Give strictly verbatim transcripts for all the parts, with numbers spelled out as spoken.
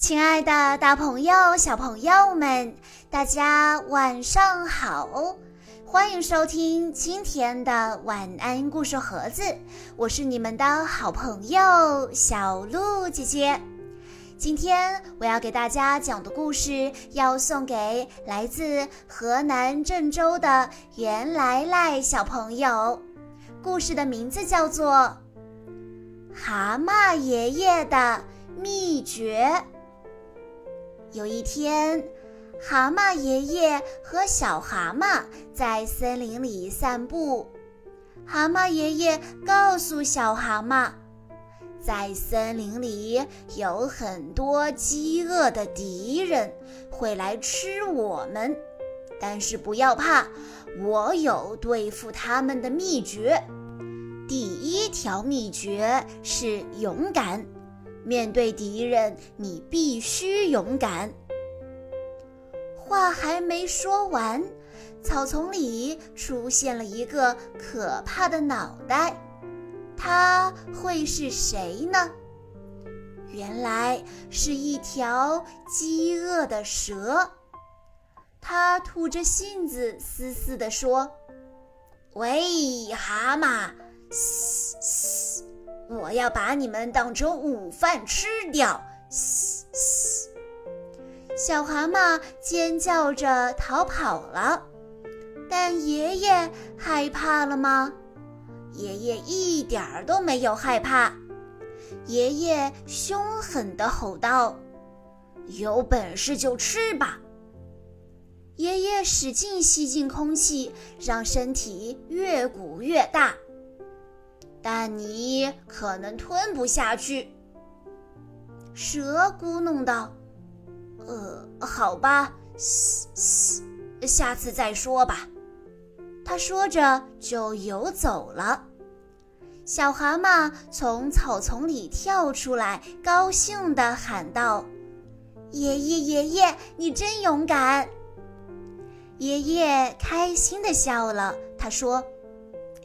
亲爱的大朋友小朋友们，大家晚上好，欢迎收听今天的晚安故事盒子，我是你们的好朋友小鹿姐姐。今天我要给大家讲的故事要送给来自河南郑州的袁来来小朋友，故事的名字叫做蛤蟆爷爷的秘诀。有一天，蛤蟆爷爷和小蛤蟆在森林里散步。蛤蟆爷爷告诉小蛤蟆，在森林里有很多饥饿的敌人会来吃我们，但是不要怕，我有对付他们的秘诀。第一条秘诀是勇敢。面对敌人，你必须勇敢。话还没说完，草丛里出现了一个可怕的脑袋，它会是谁呢？原来是一条饥饿的蛇。它吐着信子，嘶嘶地说：“喂，蛤蟆，嘶嘶。”我要把你们当成午饭吃掉！嘶嘶！小蛤蟆尖叫着逃跑了，但爷爷害怕了吗？爷爷一点儿都没有害怕。爷爷凶狠地吼道：“有本事就吃吧！”爷爷使劲吸进空气，让身体越鼓越大。但你可能吞不下去。蛇咕哝道：“呃，好吧，嘶嘶，下次再说吧。”他说着就游走了。小蛤蟆从草丛里跳出来，高兴地喊道：“爷爷，爷爷，你真勇敢！”爷爷开心地笑了，他说：“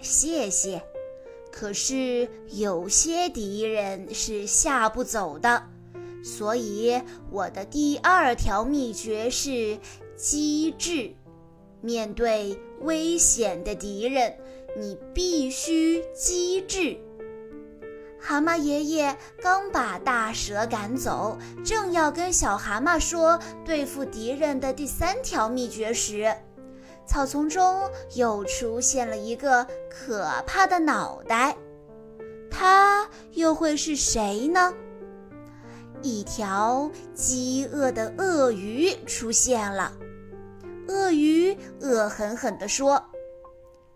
谢谢。”可是有些敌人是吓不走的，所以我的第二条秘诀是机智。面对危险的敌人，你必须机智。蛤蟆爷爷刚把大蛇赶走，正要跟小蛤蟆说对付敌人的第三条秘诀时，草丛中又出现了一个可怕的脑袋，它又会是谁呢？一条饥饿的鳄鱼出现了。鳄鱼恶狠狠地说：“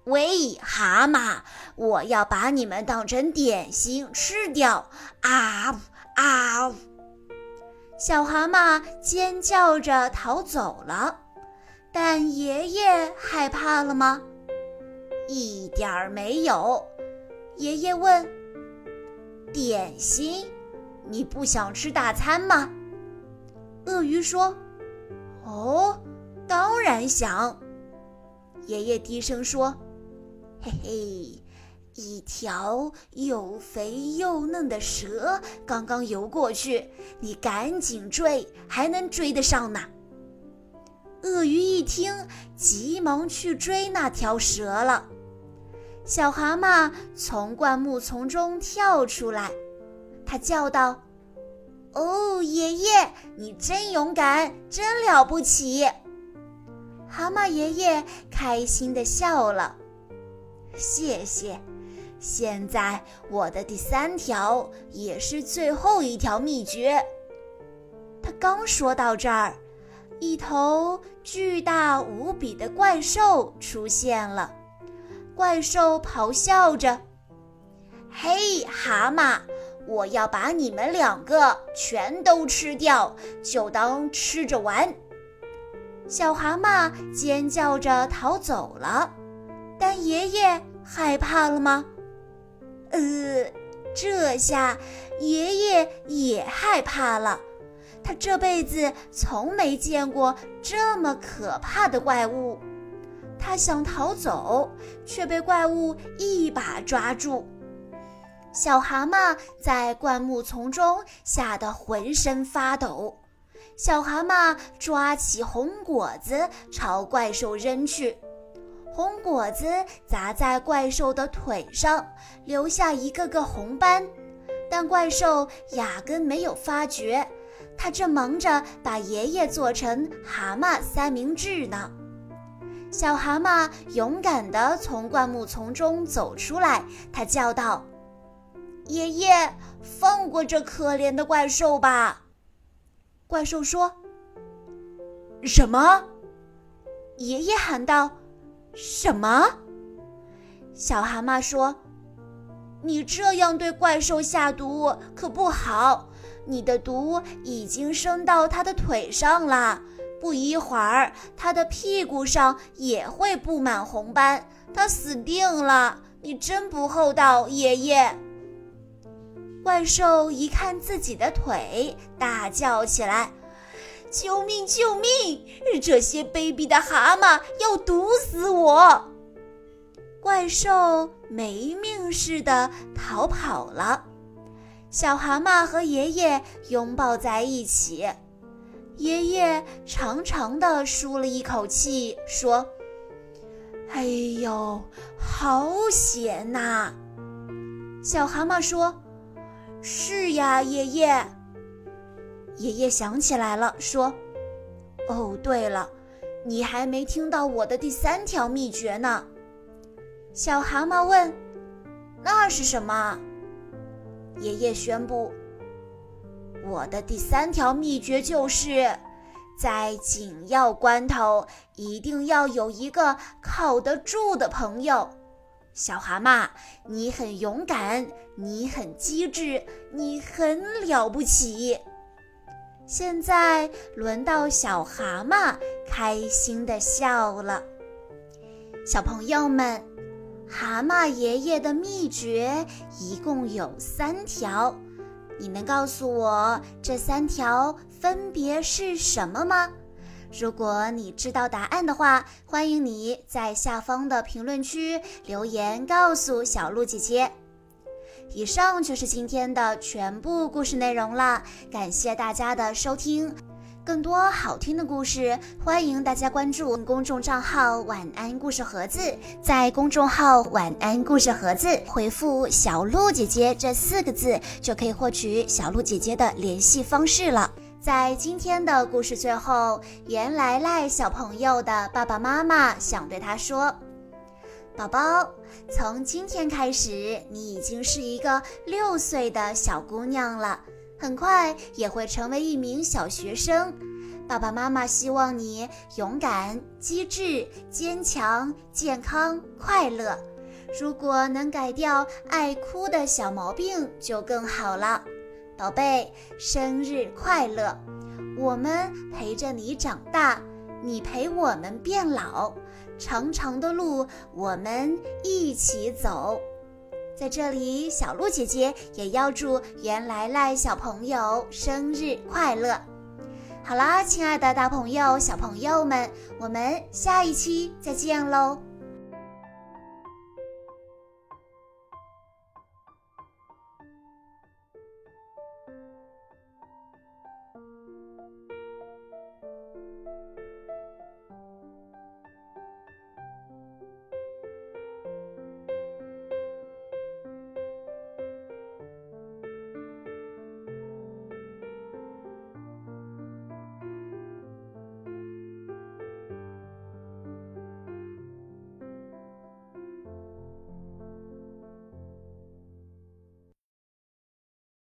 喂，蛤蟆，我要把你们当成点心吃掉！”啊啊！小蛤蟆尖叫着逃走了。但爷爷害怕了吗？一点儿没有。爷爷问：“点心，你不想吃大餐吗？”鳄鱼说：“哦，当然想。”爷爷低声说：“嘿嘿，一条又肥又嫩的蛇刚刚游过去，你赶紧追，还能追得上呢。”鳄鱼一听，急忙去追那条蛇了。小蛤蟆从灌木丛中跳出来，他叫道：“哦，爷爷，你真勇敢，真了不起！”蛤蟆爷爷开心地笑了：“谢谢。现在我的第三条，也是最后一条秘诀。”他刚说到这儿，一头巨大无比的怪兽出现了。怪兽咆哮着：“嘿，蛤蟆，我要把你们两个全都吃掉，就当吃着玩。”小蛤蟆尖叫着逃走了，但爷爷害怕了吗？呃，这下爷爷也害怕了。他这辈子从没见过这么可怕的怪物，他想逃走，却被怪物一把抓住。小蛤蟆在灌木丛中吓得浑身发抖。小蛤蟆抓起红果子朝怪兽扔去，红果子砸在怪兽的腿上，留下一个个红斑，但怪兽压根没有发觉，他正忙着把爷爷做成蛤蟆三明治呢。小蛤蟆勇敢地从灌木丛中走出来，他叫道：爷爷，放过这可怜的怪兽吧。怪兽说：什么？爷爷喊道：什么？小蛤蟆说：你这样对怪兽下毒可不好，你的毒已经升到它的腿上了，不一会儿它的屁股上也会布满红斑，它死定了，你真不厚道，爷爷。怪兽一看自己的腿，大叫起来：救命救命，这些卑鄙的蛤蟆要毒死我。怪兽没命似的逃跑了。小蛤蟆和爷爷拥抱在一起，爷爷长长的舒了一口气，说：哎呦，好险呐！小蛤蟆说：是呀，爷爷。爷爷想起来了，说：哦，对了，你还没听到我的第三条秘诀呢。小蛤蟆问：那是什么？爷爷宣布：我的第三条秘诀就是，在紧要关头，一定要有一个靠得住的朋友。小蛤蟆，你很勇敢，你很机智，你很了不起。现在轮到小蛤蟆开心地笑了。小朋友们，蛤蟆爷爷的秘诀一共有三条，你能告诉我这三条分别是什么吗？如果你知道答案的话，欢迎你在下方的评论区留言告诉小鹿姐姐。以上就是今天的全部故事内容了，感谢大家的收听。更多好听的故事，欢迎大家关注公众账号晚安故事盒子，在公众号晚安故事盒子回复小鹿姐姐这四个字，就可以获取小鹿姐姐的联系方式了。在今天的故事最后，原来赖小朋友的爸爸妈妈想对他说：宝宝，从今天开始，你已经是一个六岁的小姑娘了，很快也会成为一名小学生。爸爸妈妈希望你勇敢、机智、坚强、健康、快乐。如果能改掉爱哭的小毛病就更好了。宝贝，生日快乐！我们陪着你长大，你陪我们变老，长长的路我们一起走。在这里，小鹿姐姐也要祝原来赖小朋友生日快乐。好啦，亲爱的大朋友、小朋友们，我们下一期再见喽。